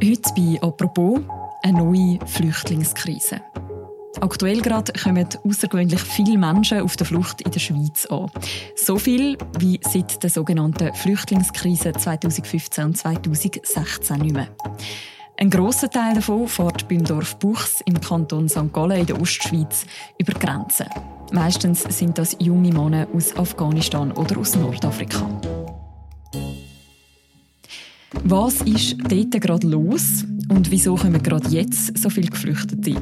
Heute bei «Apropos» eine neue Flüchtlingskrise. Aktuell gerade kommen außergewöhnlich viele Menschen auf der Flucht in der Schweiz an. So viel wie seit der sogenannten Flüchtlingskrise 2015 und 2016 nicht mehr. Ein grosser Teil davon fährt beim Dorf Buchs im Kanton St. Gallen in der Ostschweiz über die Grenzen. Meistens sind das junge Männer aus Afghanistan oder aus Nordafrika. Was ist dort gerade los und wieso kommen gerade jetzt so viele Geflüchtete?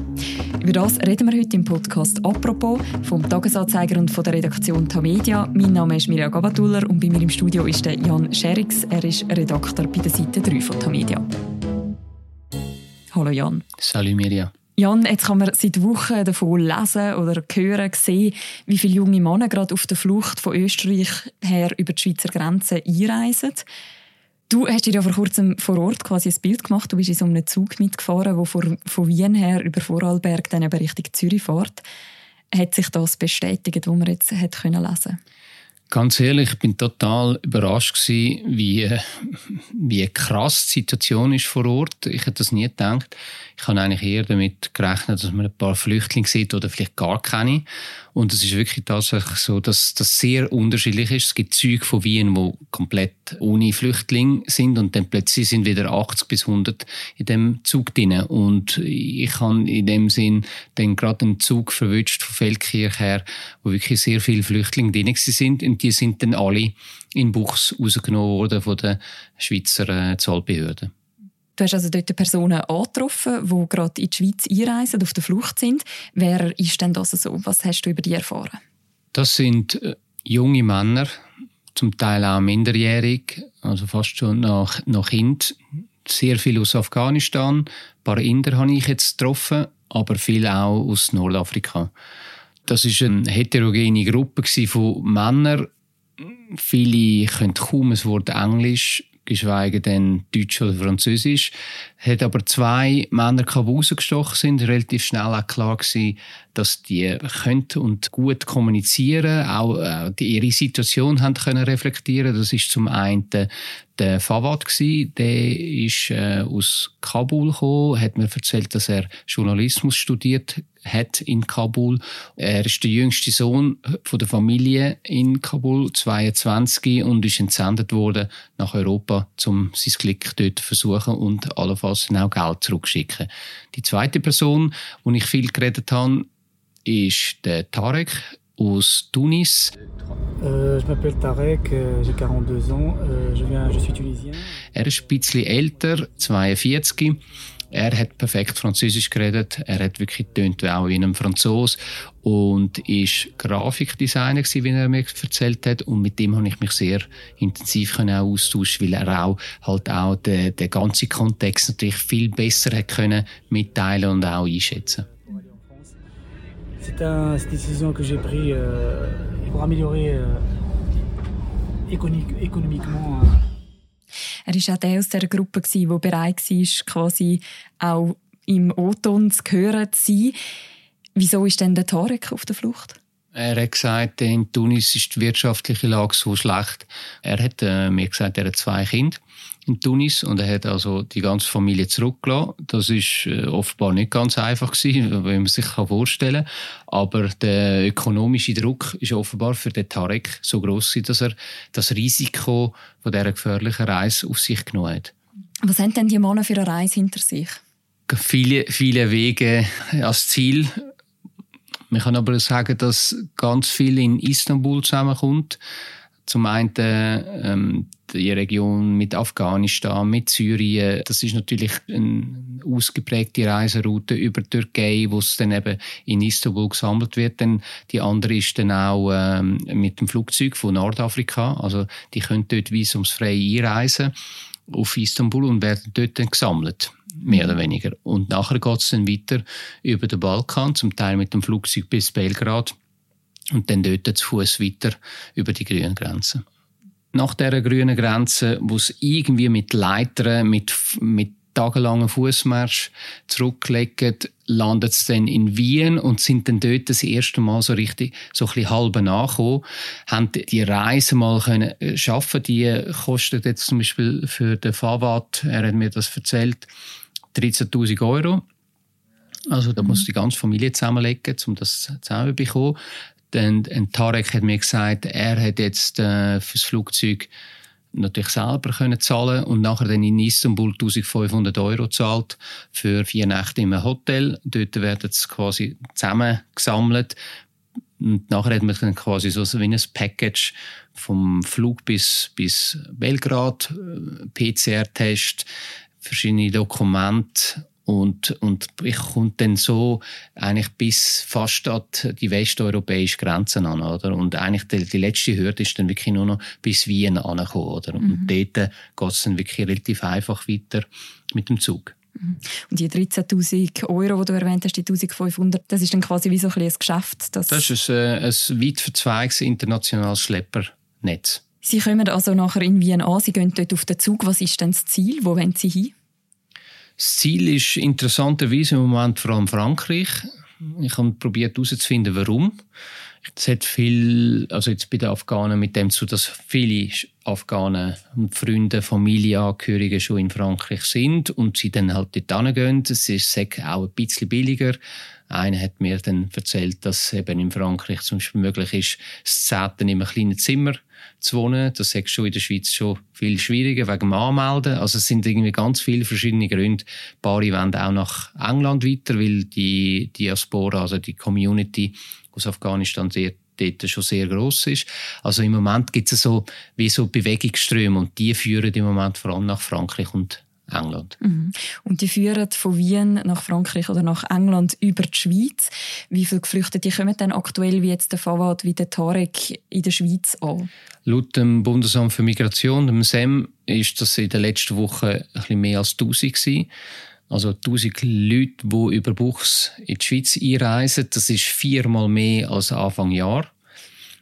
Über das reden wir heute im Podcast «Apropos» vom Tagesanzeiger und von der Redaktion Tamedia. Mein Name ist Mirja Gabatuller und bei mir im Studio ist der Jan Scherix. Er ist Redakteur bei der Seite 3 von Tamedia. Hallo Jan. Salut Mirja. Jan, jetzt kann man seit Wochen davon lesen oder hören, sehen, wie viele junge Männer gerade auf der Flucht von Österreich her über die Schweizer Grenze einreisen. Du hast dir ja vor kurzem vor Ort quasi ein Bild gemacht. Du bist in so einem Zug mitgefahren, der von Wien her über Vorarlberg dann eben Richtung Zürich fährt. Hat sich das bestätigt, was man jetzt hat lesen konnte? Ganz ehrlich, ich bin total überrascht gewesen, wie krass die Situation ist vor Ort. Ich hätte das nie gedacht. Ich habe eigentlich eher damit gerechnet, dass man ein paar Flüchtlinge sieht oder vielleicht gar keine. Und es ist wirklich tatsächlich so, dass das sehr unterschiedlich ist. Es gibt Züge von Wien, die komplett ohne Flüchtlinge sind und dann plötzlich sind wieder 80 bis 100 in dem Zug drin. Und ich habe in dem Sinn dann gerade einen Zug verwünscht von Feldkirch her, wo wirklich sehr viele Flüchtlinge drin sind. Und die sind dann alle in Buchs rausgenommen worden von den Schweizer Zollbehörden. Du hast also dort Personen angetroffen, die gerade in die Schweiz einreisen, auf der Flucht sind. Wer ist denn das so? Was hast du über die erfahren? Das sind junge Männer, zum Teil auch minderjährig, also fast schon noch Kind. Sehr viel aus Afghanistan, ein paar Inder habe ich jetzt getroffen, aber viel auch aus Nordafrika. Das war eine heterogene Gruppe von Männern. Viele können kaum ein Wort Englisch, geschweige denn Deutsch oder Französisch. Es hat aber zwei Männer, die rausgestochen sind. Relativ schnell auch klar gewesen, dass die können und gut kommunizieren, auch ihre Situation haben können reflektieren. Das ist zum einen der Fawad gewesen. Der ist aus Kabul gekommen, hat mir erzählt, dass er Journalismus studiert hat in Kabul. Er ist der jüngste Sohn von der Familie in Kabul, 22, und ist entsendet worden nach Europa, um sein Glück dort zu versuchen und allenfalls auch Geld zurückschicken. Die zweite Person, mit der ich viel geredet habe, ist der Tarek aus Tunis. Je m'appelle Tarek, j'ai 42 ans, je suis tunisien. Er ist ein bisschen älter, 42. Er hat perfekt Französisch geredet. Er hat wirklich getönt wie auch in einem Franzos und ist Grafikdesigner gewesen, wie er mir erzählt hat. Und mit dem habe ich mich sehr intensiv austauschen, weil er auch den ganzen Kontext natürlich viel besser hat können mitteilen und auch einschätzen. C'est une décision que j'ai prise pour améliorer économiquement. Er war auch der aus dieser Gruppe, der bereit war, quasi auch im O-Ton zu hören zu sein. Wieso ist denn der Tarek auf der Flucht? Er hat gesagt, in Tunis ist die wirtschaftliche Lage so schlecht. Er hat mir gesagt, er hat zwei Kinder in Tunis und er hat also die ganze Familie zurückgelassen. Das ist offenbar nicht ganz einfach gewesen, wie man sich vorstellen kann. Aber der ökonomische Druck ist offenbar für den Tarek so gross gewesen, dass er das Risiko von dieser gefährlichen Reise auf sich genommen hat. Was haben denn die Männer für eine Reise hinter sich? Viele, viele Wege als Ziel. Man kann aber sagen, dass ganz viel in Istanbul zusammenkommt. Zum einen die Region mit Afghanistan, mit Syrien. Das ist natürlich eine ausgeprägte Reiseroute über die Türkei, wo es dann eben in Istanbul gesammelt wird. Dann die andere ist dann auch mit dem Flugzeug von Nordafrika. Also die können dort visumsfrei einreisen auf Istanbul und werden dort dann gesammelt. Mehr oder weniger. Und nachher geht es dann weiter über den Balkan, zum Teil mit dem Flugzeug bis Belgrad und dann dort zu Fuß weiter über die grünen Grenze. Nach dieser grünen Grenze, wo es irgendwie mit Leitern, mit tagelangen Fußmarsch zurücklegen, landet es dann in Wien und sind dann dort das erste Mal so richtig, so ein bisschen halb angekommen, haben die Reise mal können schaffen. Die kostet jetzt zum Beispiel für den Fawad, er hat mir das erzählt, 13.000 Euro. Also da muss die ganze Familie zusammenlegen, um das zusammenzubekommen. Dann Tarek hat mir gesagt, er hat jetzt fürs Flugzeug natürlich selber können zahlen und nachher dann in Istanbul 1'500 Euro zahlt für 4 Nächte im Hotel. Dort werden es quasi zusammengesammelt und nachher hat man dann quasi so wie ein Package vom Flug bis Belgrad, PCR-Test, verschiedene Dokumente und ich komme dann so eigentlich bis fast an die westeuropäische Grenze an, oder? Und eigentlich die letzte Hürde ist dann wirklich nur noch bis Wien angekommen, oder? Und dort geht es dann wirklich relativ einfach weiter mit dem Zug. Und die 13'000 Euro, die du erwähnt hast, die 1'500, das ist dann quasi wie so ein Geschäft? Das ist ein weit verzweigtes internationales Schleppernetz. Sie kommen also nachher in Wien an, Sie gehen dort auf den Zug. Was ist denn das Ziel? Wo wollen Sie hin? Das Ziel ist interessanterweise im Moment vor allem Frankreich. Ich habe probiert herauszufinden, warum. Es hat viel, also jetzt bei den Afghanen mit dem zu, dass viele Afghanen und Freunde, Familienangehörige schon in Frankreich sind und sie dann halt dort hingehen. Es ist auch ein bisschen billiger. Einer hat mir dann erzählt, dass eben in Frankreich zum Beispiel möglich ist, das 10. in einem kleinen Zimmer zu wohnen. Das ist schon in der Schweiz schon viel schwieriger, wegen dem Anmelden. Also es sind irgendwie ganz viele verschiedene Gründe. Paare wollen auch nach England weiter, weil die Diaspora, also die Community aus Afghanistan dort schon sehr gross ist. Also im Moment gibt es so, wie so Bewegungsströme und die führen im Moment vor allem nach Frankreich und England. Mhm. Und die führen von Wien nach Frankreich oder nach England über die Schweiz. Wie viele Geflüchtete kommen denn aktuell, wie jetzt der Fawad, wie der Tarek, in der Schweiz an? Laut dem Bundesamt für Migration, dem SEM, ist das in den letzten Wochen ein bisschen mehr als 1000 gewesen. Also 1000 Leute, die über Buchs in die Schweiz einreisen. Das ist 4-mal mehr als Anfang Jahr.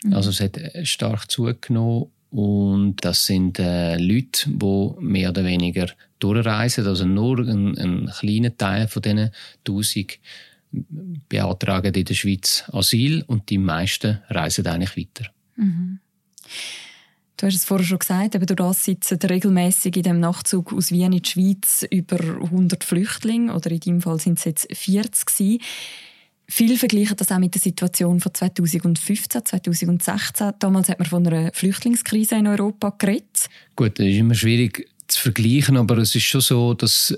Mhm. Also es hat stark zugenommen. Und das sind Leute, die mehr oder weniger durchreisen. Also nur ein kleiner Teil von diesen 1000 beantragen in der Schweiz Asyl und die meisten reisen eigentlich weiter. Mhm. Du hast es vorher schon gesagt, aber durch das sitzen regelmässig in dem Nachtzug aus Wien in die Schweiz über 100 Flüchtlinge, oder in deinem Fall sind es jetzt 40 gewesen. Viele vergleichen das auch mit der Situation von 2015, 2016. Damals hat man von einer Flüchtlingskrise in Europa geredet. Gut, das ist immer schwierig zu vergleichen, aber es ist schon so, dass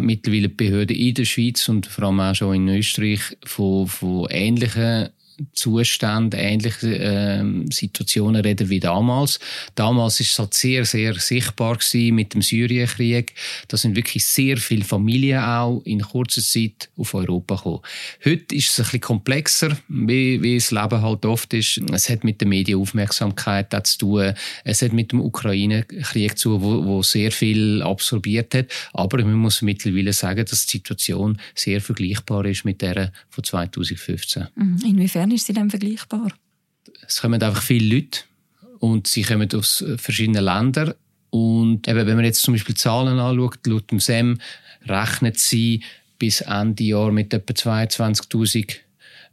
mittlerweile die Behörden in der Schweiz und vor allem auch schon in Österreich von ähnlichen Zustände, ähnliche Situationen reden wie damals. Damals war es halt sehr, sehr sichtbar gewesen mit dem Syrienkrieg. Da sind wirklich sehr viele Familien auch in kurzer Zeit auf Europa gekommen. Heute ist es ein bisschen komplexer, wie das Leben halt oft ist. Es hat mit der Medienaufmerksamkeit auch zu tun. Es hat mit dem Ukraine-Krieg zu tun, wo sehr viel absorbiert hat. Aber man muss mittlerweile sagen, dass die Situation sehr vergleichbar ist mit der von 2015. Inwiefern ist sie dann vergleichbar? Es kommen einfach viele Leute und sie kommen aus verschiedenen Ländern. Und eben, wenn man jetzt zum Beispiel Zahlen anschaut, laut dem SEM rechnet sie bis Ende Jahr mit etwa 22'000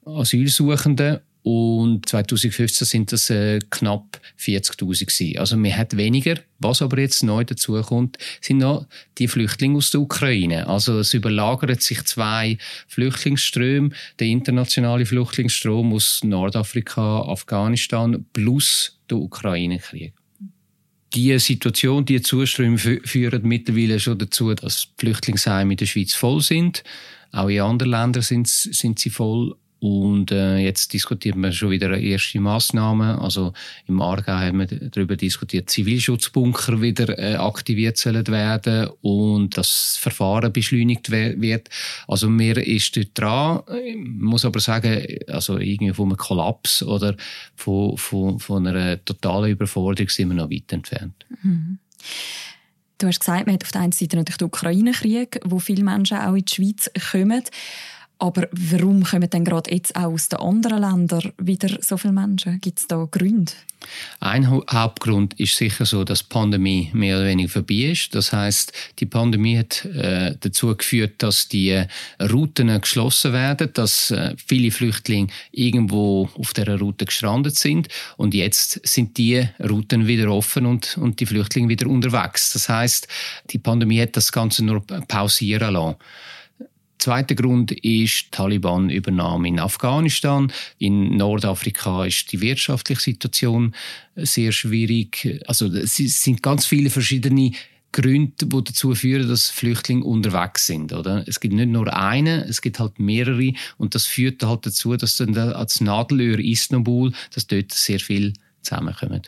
Asylsuchenden. Und 2015 sind das knapp 40'000 gewesen. Also man hat weniger. Was aber jetzt neu dazukommt, sind noch die Flüchtlinge aus der Ukraine. Also es überlagern sich 2 Flüchtlingsströme. Der internationale Flüchtlingsstrom aus Nordafrika, Afghanistan plus der Ukraine-Krieg. Die Situation, die Zuströme führen mittlerweile schon dazu, dass Flüchtlingsheime in der Schweiz voll sind. Auch in anderen Ländern sind sie voll. Und jetzt diskutiert man schon wieder erste Massnahmen. Also im Aargau haben wir darüber diskutiert, Zivilschutzbunker wieder aktiviert sollen werden und das Verfahren beschleunigt wird. Also mir ist dort dran. Ich muss aber sagen, also irgendwie von einem Kollaps oder von einer totalen Überforderung sind wir noch weit entfernt. Mhm. Du hast gesagt, man hat auf der einen Seite natürlich den Ukraine-Krieg, wo viele Menschen auch in die Schweiz kommen. Aber warum kommen denn gerade jetzt auch aus den anderen Ländern wieder so viele Menschen? Gibt es da Gründe? Ein Hauptgrund ist sicher so, dass die Pandemie mehr oder weniger vorbei ist. Das heisst, die Pandemie hat dazu geführt, dass die Routen geschlossen werden, dass viele Flüchtlinge irgendwo auf dieser Route gestrandet sind. Und jetzt sind die Routen wieder offen und die Flüchtlinge wieder unterwegs. Das heisst, die Pandemie hat das Ganze nur pausieren lassen. Zweiter Grund ist die Taliban-Übernahme in Afghanistan. In Nordafrika ist die wirtschaftliche Situation sehr schwierig. Also es sind ganz viele verschiedene Gründe, die dazu führen, dass Flüchtlinge unterwegs sind, oder? Es gibt nicht nur einen, es gibt halt mehrere. Und das führt halt dazu, dass dann als Nadelöhr Istanbul, dass dort sehr viel zusammenkommen.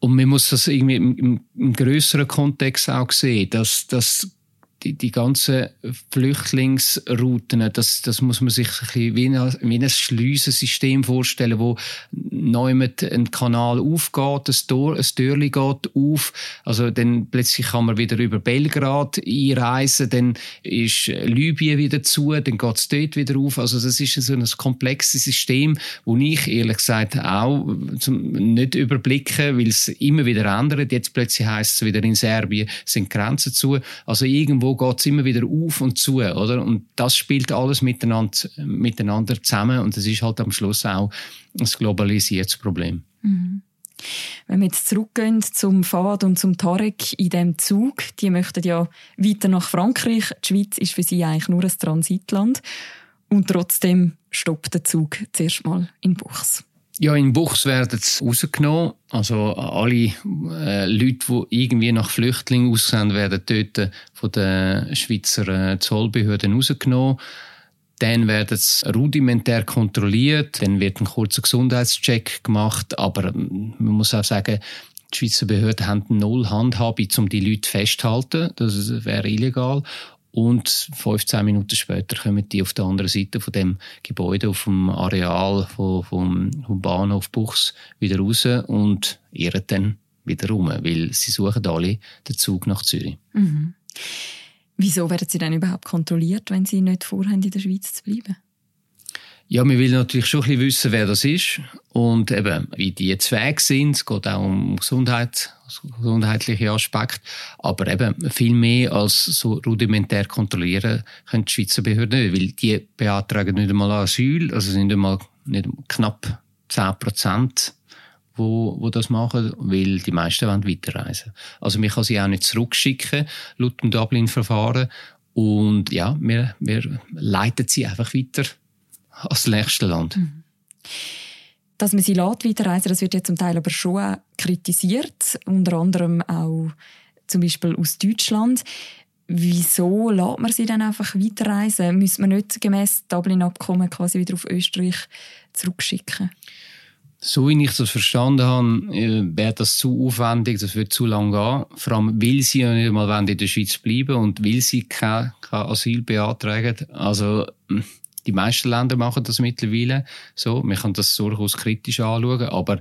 Und man muss das irgendwie im grösseren Kontext auch sehen, dass das die ganzen Flüchtlingsrouten, das muss man sich ein bisschen wie ein Schleusensystem vorstellen, wo neu mit einem Kanal aufgeht, ein Türchen geht auf, also dann plötzlich kann man wieder über Belgrad einreisen, dann ist Libyen wieder zu, dann geht es dort wieder auf. Also das ist so ein komplexes System, das ich ehrlich gesagt auch nicht überblicke, weil es immer wieder ändert. Jetzt plötzlich heisst es wieder, in Serbien sind Grenzen zu. Also irgendwo geht es immer wieder auf und zu, oder? Und das spielt alles miteinander zusammen und das ist halt am Schluss auch ein globalisiertes Problem. Mhm. Wenn wir jetzt zurückgehen zum Fawad und zum Tarek in diesem Zug, die möchten ja weiter nach Frankreich, die Schweiz ist für sie eigentlich nur ein Transitland und trotzdem stoppt der Zug zuerst mal in Buchs. Ja, in Buchs werden sie rausgenommen. Also alle Leute, die irgendwie nach Flüchtlingen aussehen, werden dort von den Schweizer Zollbehörden rausgenommen. Dann werden sie rudimentär kontrolliert. Dann wird ein kurzer Gesundheitscheck gemacht. Aber man muss auch sagen, die Schweizer Behörden haben null Handhabe, um die Leute festzuhalten. Das wäre illegal. Und 15 Minuten später kommen die auf der anderen Seite von dem Gebäude, auf dem Areal vom Bahnhof Buchs wieder raus und irren dann wieder rum, weil sie suchen alle den Zug nach Zürich. Mhm. Wieso werden sie dann überhaupt kontrolliert, wenn sie nicht vorhaben, in der Schweiz zu bleiben? Ja, man will natürlich schon ein bisschen wissen, wer das ist und eben, wie die Zweige sind. Es geht auch um gesundheitliche Aspekte. Aber eben viel mehr als so rudimentär kontrollieren können die Schweizer Behörden nicht, weil die beantragen nicht einmal Asyl, also sind nicht knapp 10%, die das machen, weil die meisten wollen weiterreisen. Also man kann sie auch nicht zurückschicken, laut dem Dublin-Verfahren. Und ja, wir leiten sie einfach weiter als nächstes Land. Dass man sie weiterreisen lässt, das wird ja zum Teil aber schon auch kritisiert, unter anderem auch zum Beispiel aus Deutschland. Wieso lässt man sie dann einfach weiterreisen? Müssen wir nicht gemäss Dublin-Abkommen quasi wieder auf Österreich zurückschicken? So wie ich das verstanden habe, wäre das zu aufwendig, das würde zu lange gehen. Vor allem, weil sie ja nicht mal in der Schweiz bleiben und weil sie kein Asyl beantragen. Also die meisten Länder machen das mittlerweile so. Man kann das durchaus kritisch anschauen, aber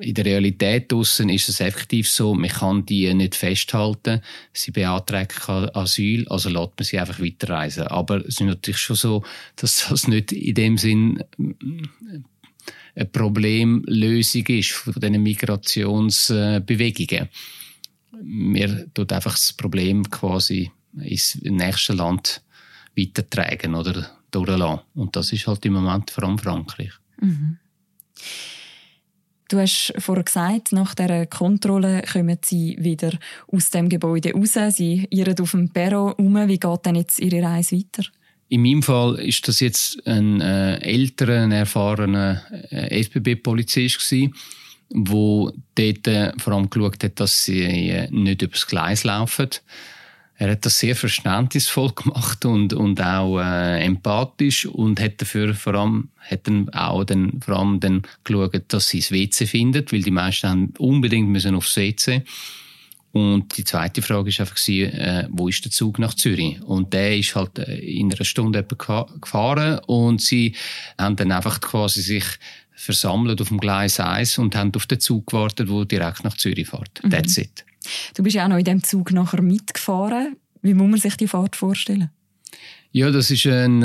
in der Realität draussen ist es effektiv so, man kann die nicht festhalten. Sie beantragen Asyl, also lässt man sie einfach weiterreisen. Aber es ist natürlich schon so, dass das nicht in dem Sinn eine Problemlösung ist von diesen Migrationsbewegungen. Man tut einfach das Problem quasi ins nächste Land weitertragen, oder? Und das ist halt im Moment vor allem Frankreich. Mhm. Du hast vorher gesagt, nach dieser Kontrolle kommen sie wieder aus dem Gebäude raus. Sie irren auf dem Perron herum. Wie geht denn jetzt ihre Reise weiter? In meinem Fall war das jetzt ein älterer, erfahrener SBB-Polizist, der dort vor allem geschaut hat, dass sie nicht übers Gleis laufen. Er hat das sehr verständnisvoll gemacht und auch empathisch und hat dafür vor allem geschaut, dass sie das WC findet, weil die meisten haben unbedingt müssen aufs WC. Und die zweite Frage war einfach, wo ist der Zug nach Zürich? Und der ist halt in einer Stunde gefahren und sie haben dann einfach quasi sich versammelt auf dem Gleis 1 und haben auf den Zug gewartet, der direkt nach Zürich fährt. Mhm. That's it. Du bist ja auch noch in diesem Zug nachher mitgefahren. Wie muss man sich die Fahrt vorstellen? Ja, das ist ein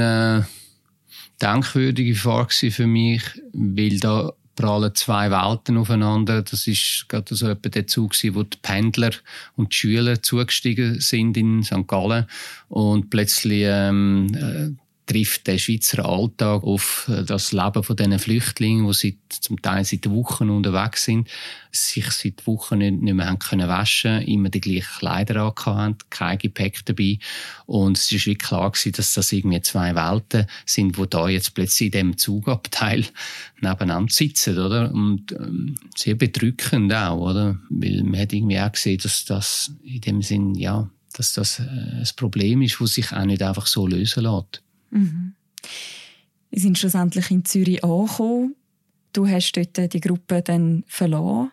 denkwürdige Fahrt für mich, weil da prallen zwei Welten aufeinander. Das ist gerade so etwa der Zug, wo die Pendler und die Schüler zugestiegen sind in St. Gallen und plötzlich trifft der Schweizer Alltag auf das Leben von diesen Flüchtlingen, die zum Teil seit Wochen unterwegs sind, sich seit Wochen nicht mehr haben können waschen, immer die gleichen Kleider angehabt, kein Gepäck dabei. Und es war wie klar gewesen, dass das irgendwie zwei Welten sind, die da jetzt plötzlich in diesem Zugabteil nebeneinander sitzen, oder? Und sehr bedrückend auch, oder? Weil man hat irgendwie auch gesehen, dass das in dem Sinn, ja, dass das ein Problem ist, das sich auch nicht einfach so lösen lässt. Mhm. Wir sind schlussendlich in Zürich angekommen. Du hast dort die Gruppe dann verlassen.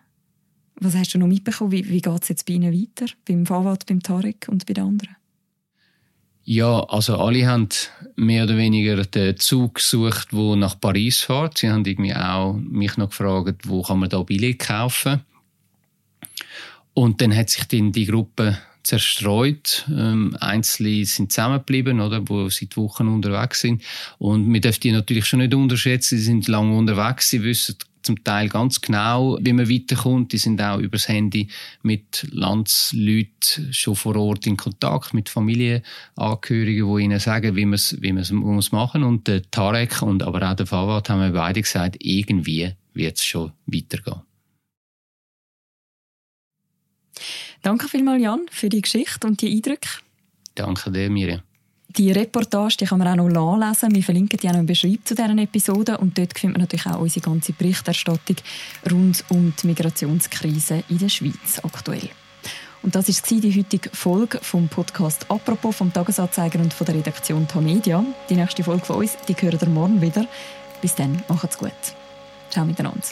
Was hast du noch mitbekommen? Wie geht es jetzt bei ihnen weiter? Beim Fawad, beim Tarek und bei den anderen? Ja, also alle haben mehr oder weniger den Zug gesucht, der nach Paris fährt. Sie haben irgendwie auch mich noch gefragt, wo kann man da Billett kaufen. Und dann hat sich dann die Gruppe zerstreut. Einzelne sind zusammengeblieben, oder, wo seit Wochen unterwegs sind. Und wir dürfen die natürlich schon nicht unterschätzen. Sie sind lange unterwegs. Sie wissen zum Teil ganz genau, wie man weiterkommt. Die sind auch übers Handy mit Landsleuten schon vor Ort in Kontakt, mit Familienangehörigen, die ihnen sagen, wie man es machen muss. Und der Tarek und aber auch der Fawad haben wir beide gesagt, irgendwie wird es schon weitergehen. Danke vielmals, Jan, für die Geschichte und die Eindrücke. Danke dir, Mirja. Die Reportage die kann man auch noch nachlesen. Wir verlinken die auch noch im Beschreib zu dieser Episode. Und dort findet man natürlich auch unsere ganze Berichterstattung rund um die Migrationskrise in der Schweiz aktuell. Und das war die heutige Folge vom Podcast «Apropos» vom Tagesanzeiger und von der Redaktion Tamedia. Die nächste Folge von uns, die hören ihr morgen wieder. Bis dann, macht's gut. Ciao miteinander.